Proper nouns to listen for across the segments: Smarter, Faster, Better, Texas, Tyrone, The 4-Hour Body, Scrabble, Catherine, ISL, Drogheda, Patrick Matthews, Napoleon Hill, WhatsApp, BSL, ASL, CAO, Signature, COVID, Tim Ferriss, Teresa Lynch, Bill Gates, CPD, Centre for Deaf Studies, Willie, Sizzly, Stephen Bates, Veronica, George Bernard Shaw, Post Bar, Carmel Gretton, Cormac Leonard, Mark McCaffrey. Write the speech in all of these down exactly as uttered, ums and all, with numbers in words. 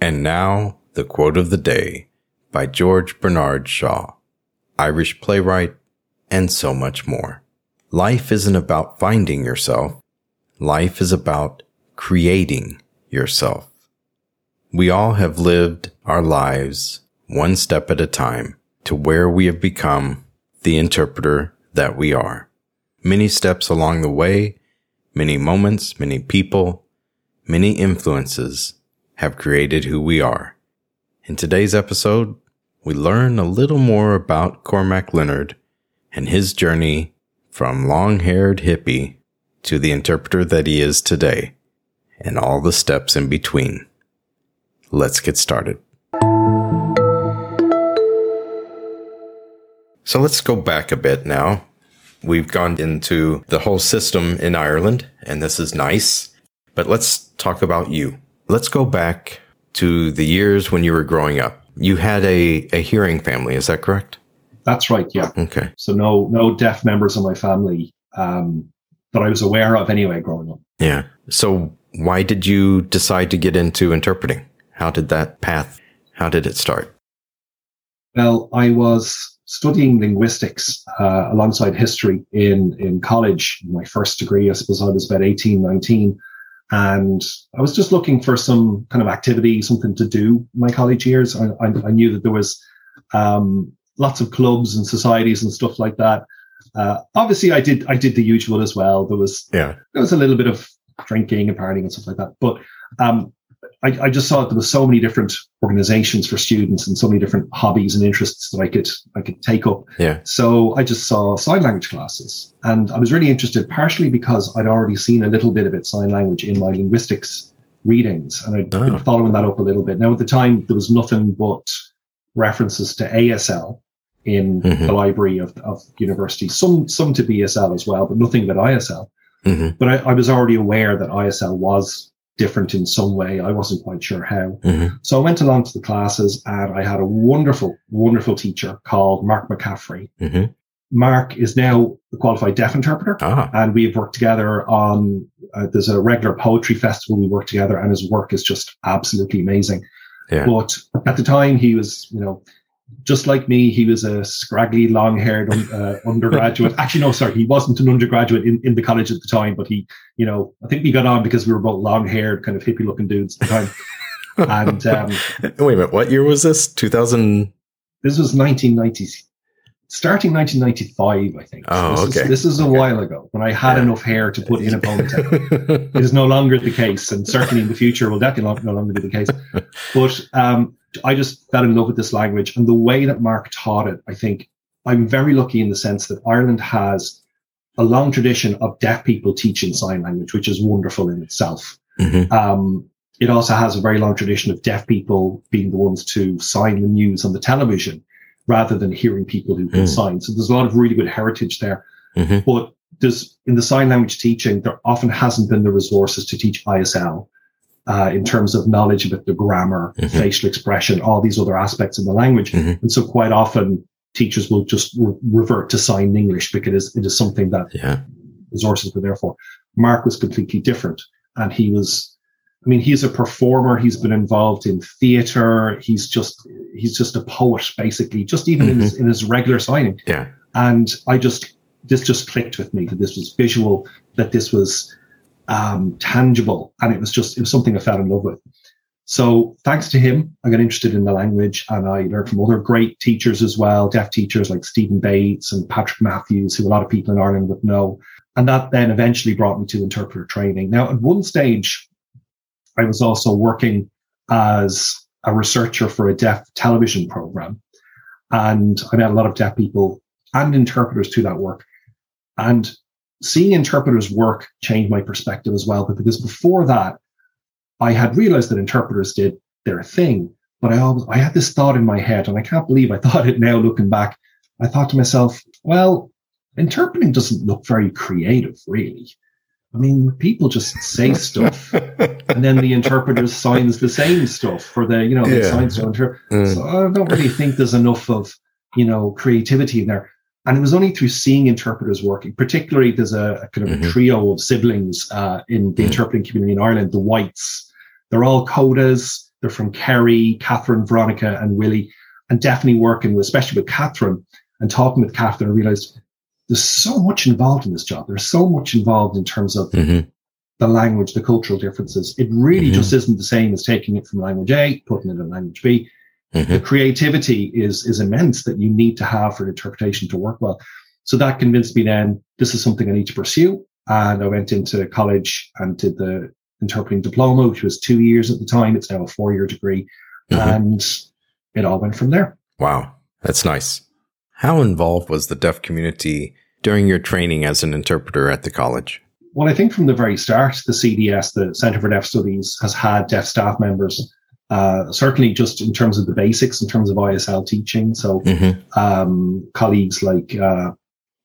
And now, the quote of the day by George Bernard Shaw, Irish playwright, and so much more. Life isn't about finding yourself. Life is about creating yourself. We all have lived our lives one step at a time to where we have become the interpreter that we are. Many steps along the way, many moments, many people, many influences have created who we are. In today's episode, we learn a little more about Cormac Leonard and his journey from long-haired hippie to the interpreter that he is today, and all the steps in between. Let's get started. So let's go back a bit now. We've gone into the whole system in Ireland, and this is nice, but let's talk about you. Let's go back to the years when you were growing up. You had a, a hearing family, is that correct? That's right, yeah. Okay. So no no deaf members in my family um, that I was aware of anyway growing up. Yeah. So why did you decide to get into interpreting? How did that path, how did it start? Well, I was studying linguistics uh, alongside history in, in college. My first degree, I suppose I was about eighteen, nineteen. And I was just looking for some kind of activity, something to do in my college years. I, I, I knew that there was um, lots of clubs and societies and stuff like that. Uh, obviously, I did I did the usual as well. There was yeah. there was a little bit of drinking and partying and stuff like that. But um, I, I just saw that there were so many different organizations for students and so many different hobbies and interests that I could I could take up. Yeah. So I just saw sign language classes, and I was really interested, partially because I'd already seen a little bit of it, sign language, in my linguistics readings, and I'd oh. been following that up a little bit. Now, at the time, there was nothing but references to A S L in mm-hmm. the library of of university, some some to B S L as well, but nothing but I S L. Mm-hmm. But I, I was already aware that I S L was different in some way. I wasn't quite sure how. Mm-hmm. So I went along to the classes, and I had a wonderful, wonderful teacher called Mark McCaffrey. Mm-hmm. Mark is now a qualified deaf interpreter, ah. and we've worked together on, uh, there's a regular poetry festival we work together, and his work is just absolutely amazing. Yeah. But at the time, he was, you know, just like me, he was a scraggly, long-haired un- uh, undergraduate. Actually, no, sorry, he wasn't an undergraduate in, in the college at the time, but he, you know, I think we got on because we were both long-haired, kind of hippie-looking dudes at the time. And um, wait a minute, what year was this? two thousand? This was nineteen nineties. Starting nineteen ninety-five, I think. Oh, so this okay. Is, this is a okay. while ago, when I had yeah. enough hair to put in a ponytail. It is no longer the case, and certainly in the future will definitely no longer be the case. But um, I just fell in love with this language, and the way that Mark taught it, I think, I'm very lucky in the sense that Ireland has a long tradition of deaf people teaching sign language, which is wonderful in itself. Mm-hmm. Um, it also has a very long tradition of deaf people being the ones to sign the news on the television, rather than hearing people who can mm. sign. So there's a lot of really good heritage there. Mm-hmm. But there's, in the sign language teaching, there often hasn't been the resources to teach I S L uh, in terms of knowledge about the grammar, mm-hmm. facial expression, all these other aspects of the language. Mm-hmm. And so quite often teachers will just re- revert to sign English because it is something that yeah. resources were there for. Mark was completely different. And he was, I mean, he's a performer. He's been involved in theater. He's just, he's just a poet, basically, just even mm-hmm. in his, in his regular signing. Yeah. And I just, this just clicked with me, that this was visual, that this was um, tangible. And it was just, it was something I fell in love with. So thanks to him, I got interested in the language, and I learned from other great teachers as well, deaf teachers like Stephen Bates and Patrick Matthews, who a lot of people in Ireland would know. And that then eventually brought me to interpreter training. Now, at one stage, I was also working as a researcher for a deaf television program. And I met a lot of deaf people and interpreters to that work. And seeing interpreters work changed my perspective as well. But because before that, I had realized that interpreters did their thing, but I always, I had this thought in my head, and I can't believe I thought it now looking back. I thought to myself, well, interpreting doesn't look very creative, really. I mean, people just say stuff, and then the interpreter signs the same stuff for the, you know, yeah. they sign so inter- mm. So I don't really think there's enough of, you know, creativity in there. And it was only through seeing interpreters working, particularly there's a, a kind of mm-hmm. a trio of siblings uh, in the mm-hmm. interpreting community in Ireland, the Whites. They're all codas. They're from Kerry, Catherine, Veronica, and Willie. And definitely working with, especially with Catherine, and talking with Catherine, I realized there's so much involved in this job. There's so much involved in terms of mm-hmm. the language, the cultural differences. It really mm-hmm. just isn't the same as taking it from language A, putting it in language B. Mm-hmm. The creativity is is immense that you need to have for interpretation to work well. So that convinced me then this is something I need to pursue. And I went into college and did the interpreting diploma, which was two years at the time. It's now a four-year degree. Mm-hmm. And it all went from there. Wow, that's nice. How involved was the deaf community during your training as an interpreter at the college? Well, I think from the very start, the C D S, the Centre for Deaf Studies, has had deaf staff members, uh, certainly just in terms of the basics, in terms of I S L teaching. So mm-hmm. um, colleagues like uh,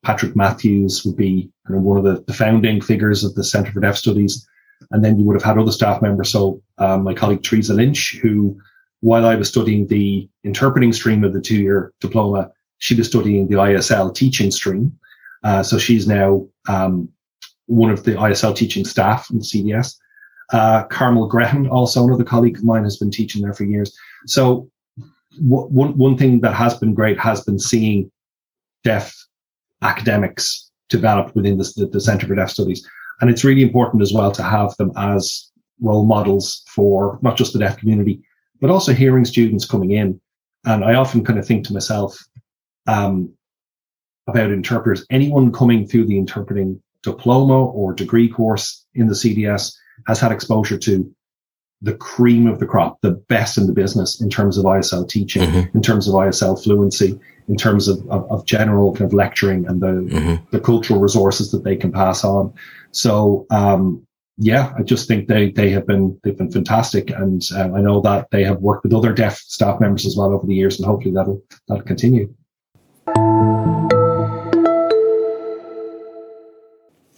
Patrick Matthews would be kind of one of the, the founding figures of the Centre for Deaf Studies. And then you would have had other staff members. So uh, my colleague Teresa Lynch, who, while I was studying the interpreting stream of the two-year diploma, she was studying the I S L teaching stream. Uh, so she's now um, one of the I S L teaching staff in the C D S. Uh, Carmel Gretton, also another colleague of mine, has been teaching there for years. So w- one, one thing that has been great has been seeing deaf academics develop within the, the, the Centre for Deaf Studies. And it's really important as well to have them as role models for not just the deaf community, but also hearing students coming in. And I often kind of think to myself, Um, about interpreters. Anyone coming through the interpreting diploma or degree course in the C D S has had exposure to the cream of the crop, the best in the business in terms of I S L teaching, mm-hmm. in terms of I S L fluency, in terms of, of, of general kind of lecturing and the, mm-hmm. the cultural resources that they can pass on. So, um, yeah, I just think they, they have been, they've been fantastic. And uh, I know that they have worked with other deaf staff members as well over the years, and hopefully that'll, that'll continue.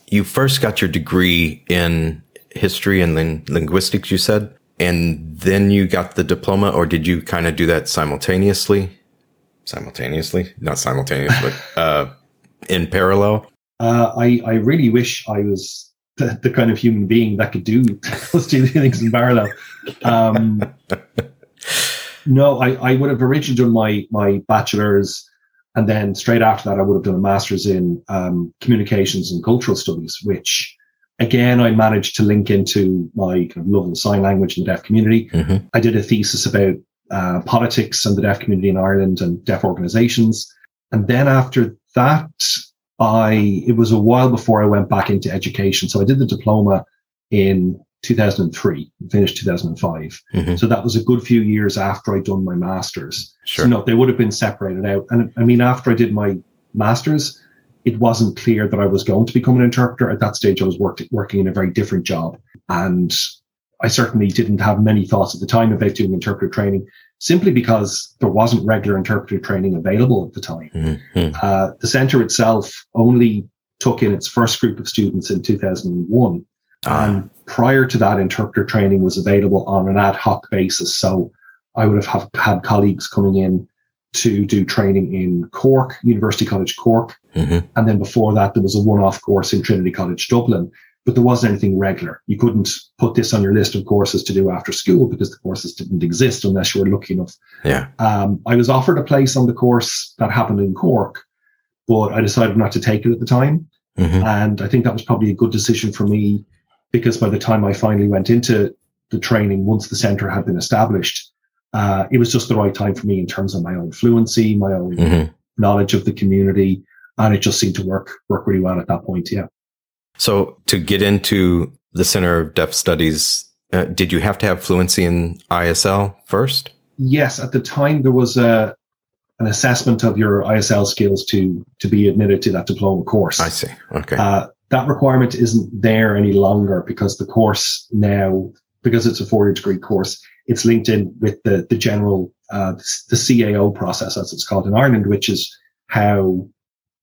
You first got your degree in history and lin- linguistics, you said, and then you got the diploma, or did you kind of do that simultaneously? Simultaneously? Not simultaneously, but uh, in parallel? Uh, I, I really wish I was the, the kind of human being that could do those two things in parallel. Um, no, I, I would have originally done my, my bachelor's. And then straight after that, I would have done a master's in um, communications and cultural studies, which, again, I managed to link into my kind of love of sign language in the deaf community. Mm-hmm. I did a thesis about uh, politics and the deaf community in Ireland and deaf organizations. And then after that, I it was a while before I went back into education. So I did the diploma in two thousand three, finished two thousand five. Mm-hmm. So that was a good few years after I'd done my master's. Sure. So no, they would have been separated out. And I mean, after I did my master's, it wasn't clear that I was going to become an interpreter. At that stage, I was work- working in a very different job. And I certainly didn't have many thoughts at the time about doing interpreter training, simply because there wasn't regular interpreter training available at the time. Mm-hmm. Uh, the centre itself only took in its first group of students in two thousand one. And prior to that, interpreter training was available on an ad hoc basis. So I would have had colleagues coming in to do training in Cork, University College Cork. Mm-hmm. And then before that, there was a one-off course in Trinity College Dublin, but there wasn't anything regular. You couldn't put this on your list of courses to do after school because the courses didn't exist unless you were lucky enough. Yeah. Um, I was offered a place on the course that happened in Cork, but I decided not to take it at the time. Mm-hmm. And I think that was probably a good decision for me, because by the time I finally went into the training, once the centre had been established, uh, it was just the right time for me in terms of my own fluency, my own mm-hmm. knowledge of the community, and it just seemed to work work really well at that point, yeah. So to get into the Centre of Deaf Studies, uh, did you have to have fluency in I S L first? Yes, at the time there was a an assessment of your I S L skills to to be admitted to that diploma course. I see, okay. Uh, That requirement isn't there any longer because the course now because it's a four-year degree course, it's linked in with the, the general, uh, the C A O process, as it's called in Ireland, which is how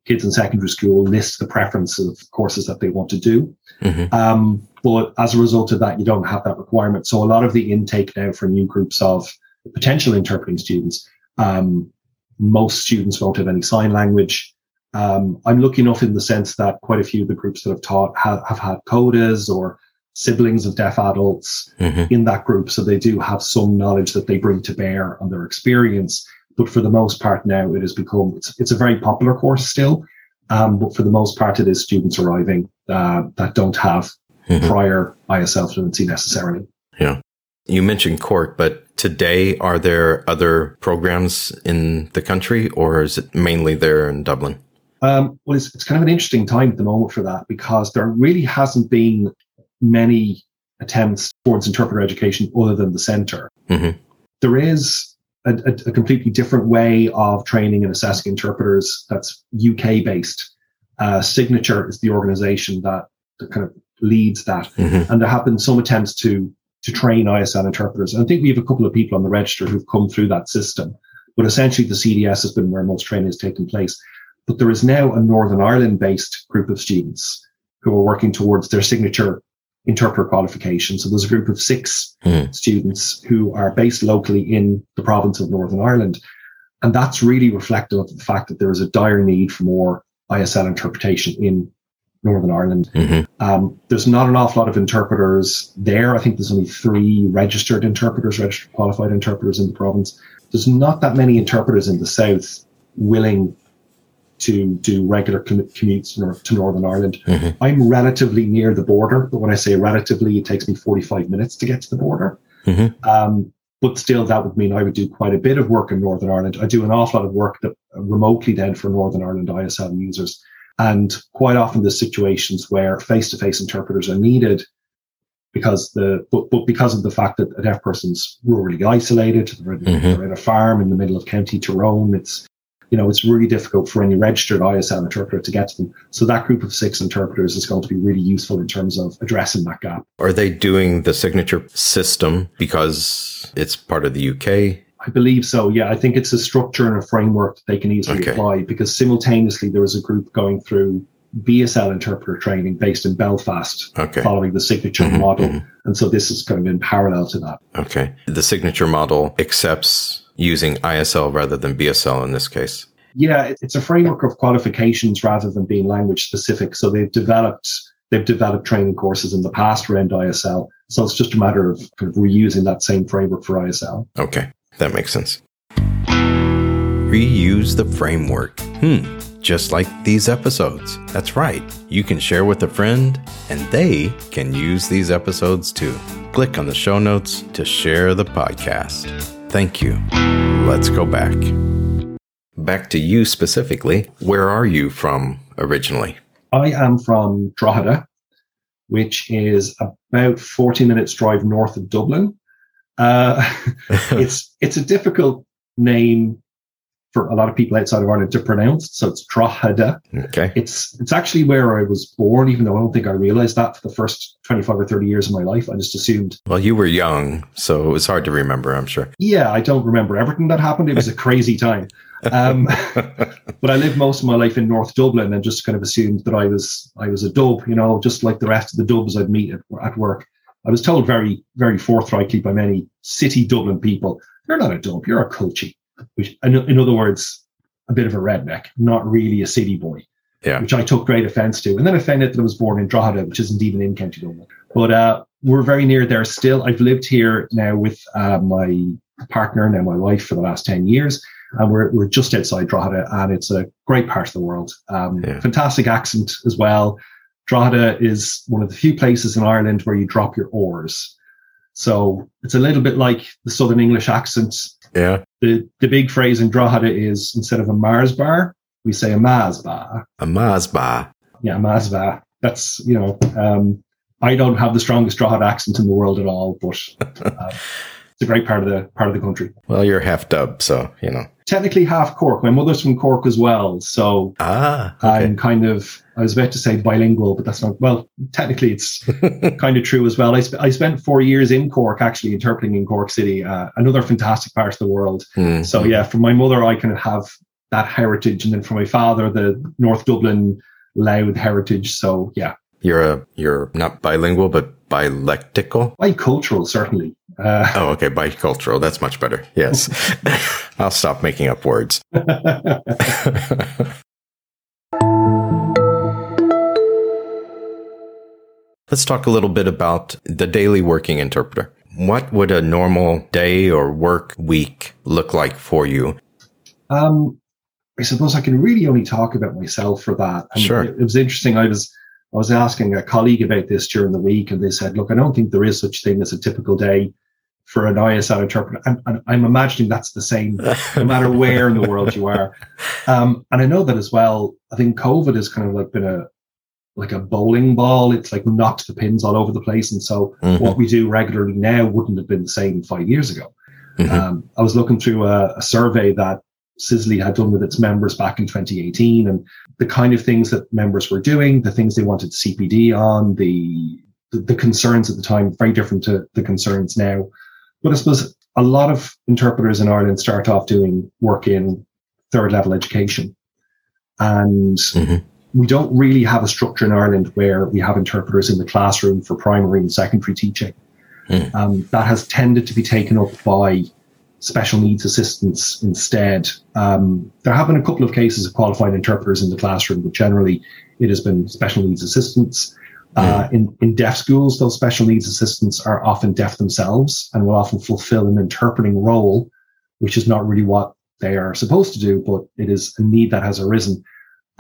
kids in secondary school list the preference of courses that they want to do. Mm-hmm. Um, but as a result of that, you don't have that requirement. So a lot of the intake now for new groups of potential interpreting students, um, most students won't have any sign language. Um, I'm lucky enough in the sense that quite a few of the groups that I've taught have, have had codas or siblings of deaf adults mm-hmm. in that group. So they do have some knowledge that they bring to bear on their experience. But for the most part now, it has become, it's, it's a very popular course still. Um, but for the most part, it is students arriving uh, that don't have mm-hmm. prior I S L fluency necessarily. Yeah. You mentioned Cork, but today, are there other programs in the country, or is it mainly there in Dublin? Um, well, it's, it's kind of an interesting time at the moment for that, because there really hasn't been many attempts towards interpreter education other than the centre. Mm-hmm. There is a, a, a completely different way of training and assessing interpreters that's U K-based. Uh, Signature is the organisation that, that kind of leads that. Mm-hmm. And there have been some attempts to to train I S L interpreters. And I think we have a couple of people on the register who've come through that system. But essentially, the C D S has been where most training has taken place. But there is now a Northern Ireland-based group of students who are working towards their Signature interpreter qualification. So there's a group of six mm. students who are based locally in the province of Northern Ireland. And that's really reflective of the fact that there is a dire need for more I S L interpretation in Northern Ireland. Mm-hmm. Um, there's not an awful lot of interpreters there. I think there's only three registered interpreters, registered qualified interpreters in the province. There's not that many interpreters in the south willing to do regular commutes to Northern Ireland. Mm-hmm. I'm relatively near the border, but when I say relatively, it takes me forty-five minutes to get to the border. Mm-hmm. Um, but still, that would mean I would do quite a bit of work in Northern Ireland. I do an awful lot of work that, uh, remotely then for Northern Ireland I S L users. And quite often there's situations where face-to-face interpreters are needed because the, but, but because of the fact that a deaf person's rurally isolated, they're, mm-hmm. they're at a farm in the middle of County Tyrone. It's, you know, it's really difficult for any registered I S L interpreter to get to them. So that group of six interpreters is going to be really useful in terms of addressing that gap. Are they doing the Signature system because it's part of the U K? I believe so, yeah. I think it's a structure and a framework that they can easily okay. apply, because simultaneously there is a group going through B S L interpreter training based in Belfast okay. following the Signature mm-hmm, model. Mm-hmm. And so this is kind of in parallel to that. Okay. The Signature model accepts using I S L rather than B S L in this case. Yeah, it's a framework of qualifications rather than being language specific. So they've developed they've developed training courses in the past around I S L. So it's just a matter of kind of reusing that same framework for I S L. Okay. That makes sense. Reuse the framework. Hmm. Just like these episodes. That's right. You can share with a friend and they can use these episodes too. Click on the show notes to share the podcast. Thank you. Let's go back. Back to you specifically. Where are you from originally? I am from Drogheda, which is about forty minutes drive north of Dublin. Uh, it's it's a difficult name for a lot of people outside of Ireland to pronounce. So it's Drogheda. Okay. It's it's actually where I was born, even though I don't think I realized that for the first twenty-five or thirty years of my life. I just assumed. Well, you were young, so it was hard to remember, I'm sure. Yeah, I don't remember everything that happened. It was a crazy time. Um, but I lived most of my life in North Dublin and just kind of assumed that I was I was a dub, you know, just like the rest of the dubs I'd meet at, at work. I was told very, very forthrightly by many city Dublin people, you're not a dub, you're a culchie. Which, in, in other words, a bit of a redneck, not really a city boy, yeah. which I took great offence to. And then I found out that I was born in Drogheda, which isn't even in County Dublin. But uh, we're very near there still. I've lived here now with uh, my partner, now my wife, for the last ten years. And we're we're just outside Drogheda, and it's a great part of the world. Um, yeah. Fantastic accent as well. Drogheda is one of the few places in Ireland where you drop your oars. So it's a little bit like the Southern English accent. Yeah. The the big phrase in Drogheda is, instead of a Mars bar, we say a Maz bar. A Maz bar. Yeah, a Maz bar. That's, you know, um, I don't have the strongest Drogheda accent in the world at all, but uh, it's a great part of the part of the country. Well, you're half Dub, so you know. Technically half Cork. My mother's from Cork as well, so ah, okay. I'm kind of. I was about to say bilingual, but that's not. Well, technically, it's kind of true as well. I, sp- I spent four years in Cork, actually interpreting in Cork City, uh, another fantastic part of the world. Mm. So yeah, from my mother, I kind of have that heritage, and then from my father, the North Dublin Loud heritage. So yeah. You're a, you're not bilingual, but bilectical? Bicultural, certainly. Uh, oh, okay. Bicultural. That's much better. Yes. I'll stop making up words. Let's talk a little bit about the daily working interpreter. What would a normal day or work week look like for you? Um, I suppose I can really only talk about myself for that. And sure. It, it was interesting. I was... I was asking a colleague about this during the week, and they said, look, I don't think there is such thing as a typical day for an I S L interpreter. And I'm, I'm imagining that's the same, no matter where in the world you are. Um, and I know that as well. I think COVID has kind of like been a like a bowling ball. It's like knocked the pins all over the place. And so mm-hmm. what we do regularly now wouldn't have been the same five years ago. Mm-hmm. Um, I was looking through a, a survey that Sizzly had done with its members back in twenty eighteen, and the kind of things that members were doing, the things they wanted C P D on, the the, the concerns at the time, very different to the concerns now. But I suppose a lot of interpreters in Ireland start off doing work in third level education. And mm-hmm. we don't really have a structure in Ireland where we have interpreters in the classroom for primary and secondary teaching. Mm. Um, that has tended to be taken up by special needs assistants instead. Um, there have been a couple of cases of qualified interpreters in the classroom, but generally it has been special needs assistants. Uh, yeah. in, in deaf schools, those special needs assistants are often deaf themselves and will often fulfill an interpreting role, which is not really what they are supposed to do, but it is a need that has arisen.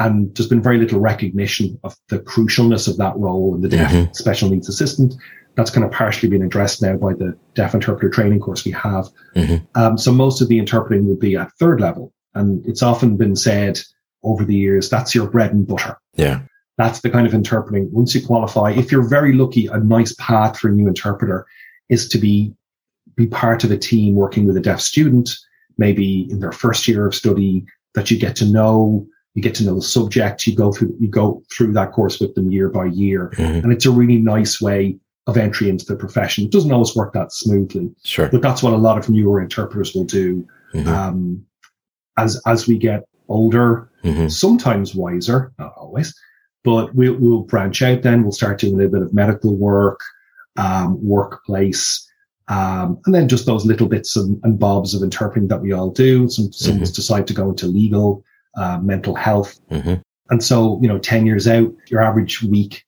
And there's been very little recognition of the crucialness of that role in the deaf mm-hmm. special needs assistant. That's kind of partially been addressed now by the deaf interpreter training course we have. Mm-hmm. Um, so most of the interpreting would be at third level. And it's often been said over the years, that's your bread and butter. Yeah. That's the kind of interpreting. Once you qualify, if you're very lucky, a nice path for a new interpreter is to be, be part of a team working with a deaf student, maybe in their first year of study, that you get to know. You get to know the subject. You go through, you go through that course with them year by year. Mm-hmm. And it's a really nice way of entry into the profession. It doesn't always work that smoothly, sure. but that's what a lot of newer interpreters will do. Mm-hmm. Um, as as we get older, mm-hmm. sometimes wiser, not always, but we, we'll branch out then. We'll start doing a little bit of medical work, um, workplace, um, and then just those little bits and, and bobs of interpreting that we all do. Some, some mm-hmm. decide to go into legal, uh, mental health. Mm-hmm. And so, you know, ten years out, your average week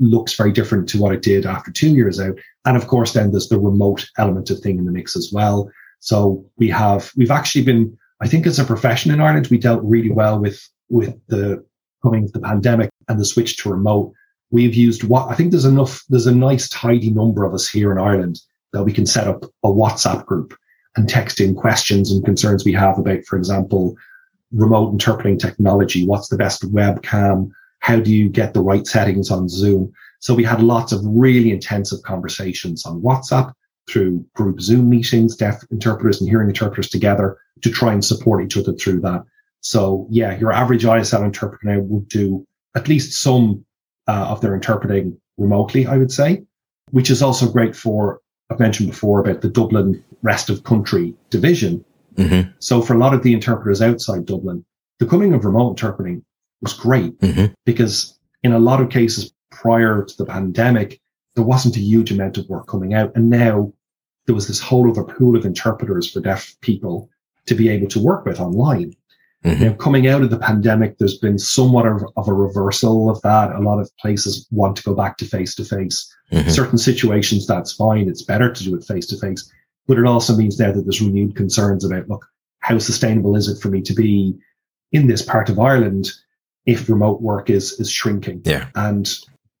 looks very different to what it did after two years out. And of course, then there's the remote element of thing in the mix as well. So we have, we've actually been, I think as a profession in Ireland, we dealt really well with, with the coming of the pandemic and the switch to remote. We've used what, I think there's enough, there's a nice tidy number of us here in Ireland that we can set up a WhatsApp group and text in questions and concerns we have about, for example, remote interpreting technology. What's the best webcam? How do you get the right settings on Zoom? So we had lots of really intensive conversations on WhatsApp through group Zoom meetings, deaf interpreters and hearing interpreters together to try and support each other through that. So yeah, your average I S L interpreter now would do at least some uh, of their interpreting remotely, I would say, which is also great for, I've mentioned before about the Dublin rest of country division. Mm-hmm. So for a lot of the interpreters outside Dublin, the coming of remote interpreting was great mm-hmm. because in a lot of cases prior to the pandemic, there wasn't a huge amount of work coming out. And now there was this whole other pool of interpreters for deaf people to be able to work with online. Mm-hmm. Now, coming out of the pandemic, there's been somewhat of, of a reversal of that. A lot of places want to go back to face-to-face. Mm-hmm. Certain situations, that's fine. It's better to do it face-to-face. But it also means now that there's renewed concerns about, look, how sustainable is it for me to be in this part of Ireland if remote work is is shrinking? Yeah. And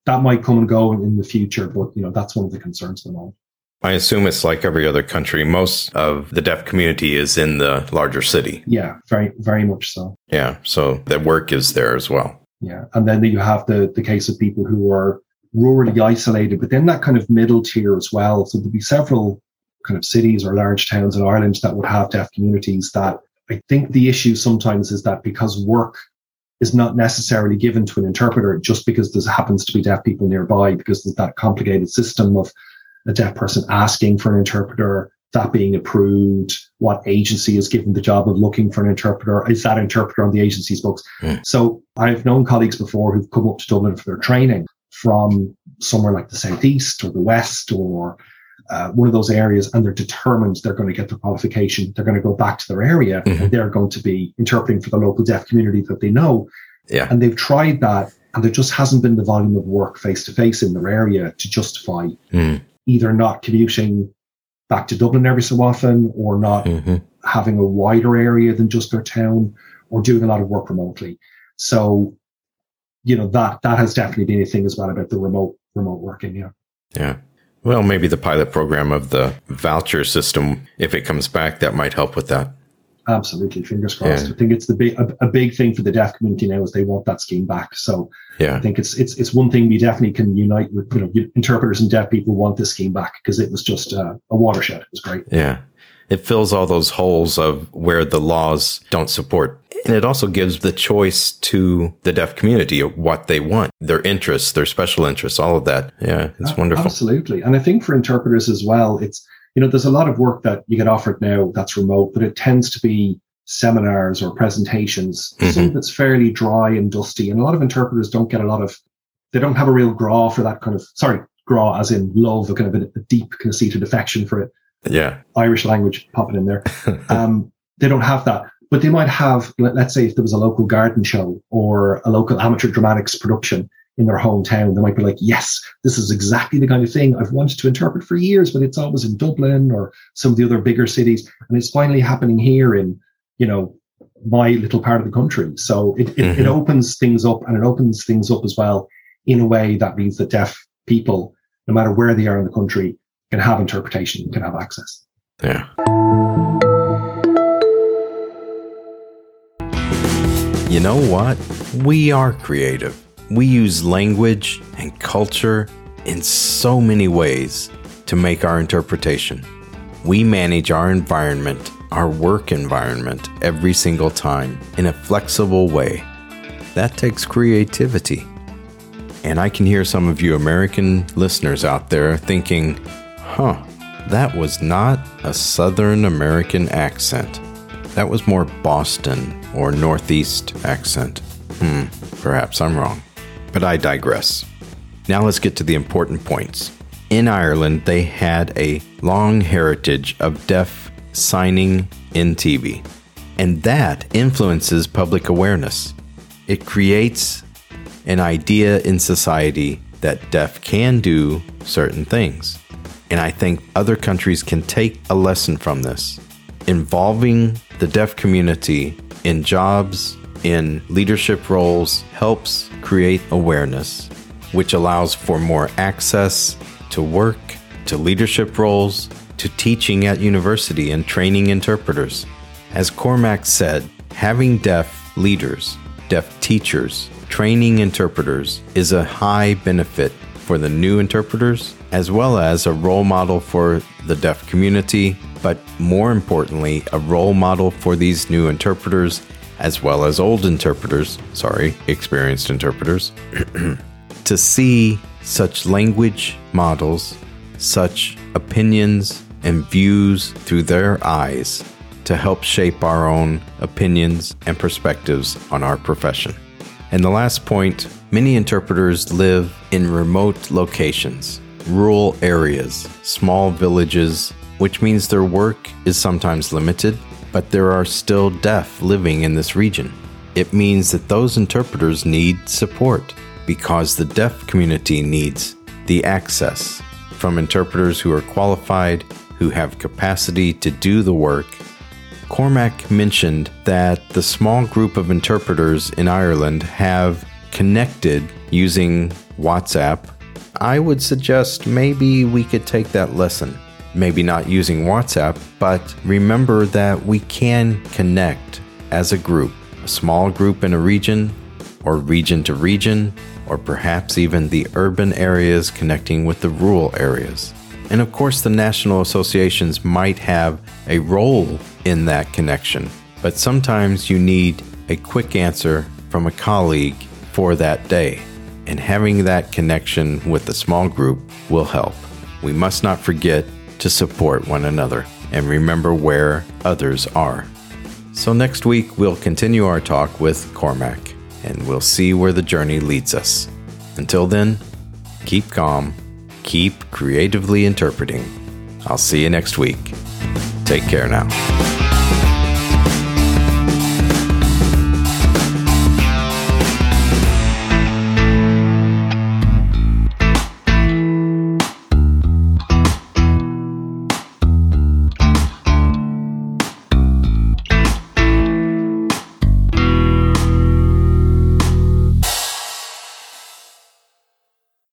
that might come and go in the future, but you know, that's one of the concerns at the moment. I assume it's like every other country. Most of the deaf community is in the larger city. Yeah, very very much so. Yeah. So the work is there as well. Yeah. And then you have the, the case of people who are rurally isolated, but then that kind of middle tier as well. So there'll be several kind of cities or large towns in Ireland that would have deaf communities, that I think the issue sometimes is that because work is not necessarily given to an interpreter just because there happens to be deaf people nearby, because there's that complicated system of a deaf person asking for an interpreter, that being approved, what agency is given the job of looking for an interpreter, is that interpreter on the agency's books? Yeah. So I've known colleagues before who've come up to Dublin for their training from somewhere like the southeast or the west or uh, one of those areas, and they're determined they're going to get the qualification, they're going to go back to their area, mm-hmm. and they're going to be interpreting for the local deaf community that they know. Yeah. And they've tried that, and there just hasn't been the volume of work face-to-face in their area to justify mm. either not commuting back to Dublin every so often, or not mm-hmm. having a wider area than just their town, or doing a lot of work remotely. So, you know, that that has definitely been a thing as well about the remote remote working. Yeah. Yeah. Well, maybe the pilot program of the voucher system, if it comes back, that might help with that. Absolutely. Fingers crossed. Yeah. I think it's the big, a, a big thing for the deaf community now is they want that scheme back. So yeah. I think it's, it's, it's one thing we definitely can unite with, you know, interpreters and deaf people want this scheme back because it was just a, a watershed. It was great. Yeah. It fills all those holes of where the laws don't support. And it also gives the choice to the deaf community of what they want, their interests, their special interests, all of that. Yeah. It's uh, wonderful. Absolutely. And I think for interpreters as well, it's, you know, there's a lot of work that you get offered now that's remote, but it tends to be seminars or presentations, mm-hmm. something that's fairly dry and dusty. And a lot of interpreters don't get a lot of, they don't have a real graw for that kind of, sorry, graw as in love, a kind of a, a deep, conceited affection for it. Yeah. Irish language popping in there. um, they don't have that, but they might have, let's say if there was a local garden show or a local amateur dramatics production in their hometown, they might be like, yes, this is exactly the kind of thing I've wanted to interpret for years, but it's always in Dublin or some of the other bigger cities. And it's finally happening here in, you know, my little part of the country. So it, it, mm-hmm. it opens things up, and it opens things up as well in a way that means that deaf people, no matter where they are in the country, can have interpretation, can have access. Yeah. You know what? We are creative. We use language and culture in so many ways to make our interpretation. We manage our environment, our work environment, every single time in a flexible way. That takes creativity. And I can hear some of you American listeners out there thinking, huh, that was not a Southern American accent. That was more Boston or Northeast accent. Hmm, perhaps I'm wrong. But I digress. Now let's get to the important points. In Ireland, they had a long heritage of deaf signing in T V, and that influences public awareness. It creates an idea in society that deaf can do certain things. And I think other countries can take a lesson from this. Involving the deaf community in jobs, in leadership roles, helps create awareness, which allows for more access to work, to leadership roles, to teaching at university and training interpreters. As Cormac said, having deaf leaders, deaf teachers, training interpreters is a high benefit for the new interpreters, as well as a role model for the deaf community, but more importantly, a role model for these new interpreters as well as old interpreters, sorry, experienced interpreters, to see such language models, such opinions and views through their eyes to help shape our own opinions and perspectives on our profession. And the last point, many interpreters live in remote locations, rural areas, small villages, which means their work is sometimes limited, but there are still deaf living in this region. It means that those interpreters need support because the deaf community needs the access from interpreters who are qualified, who have capacity to do the work. Cormac mentioned that the small group of interpreters in Ireland have connected using WhatsApp. I would suggest maybe we could take that lesson. Maybe not using WhatsApp, but remember that we can connect as a group, a small group in a region, or region to region, or perhaps even the urban areas connecting with the rural areas. And of course, the national associations might have a role in that connection. But sometimes you need a quick answer from a colleague for that day. And having that connection with the small group will help. We must not forget to support one another and remember where others are. So next week, we'll continue our talk with Cormac, and we'll see where the journey leads us. Until then, keep calm, keep creatively interpreting. I'll see you next week. Take care now.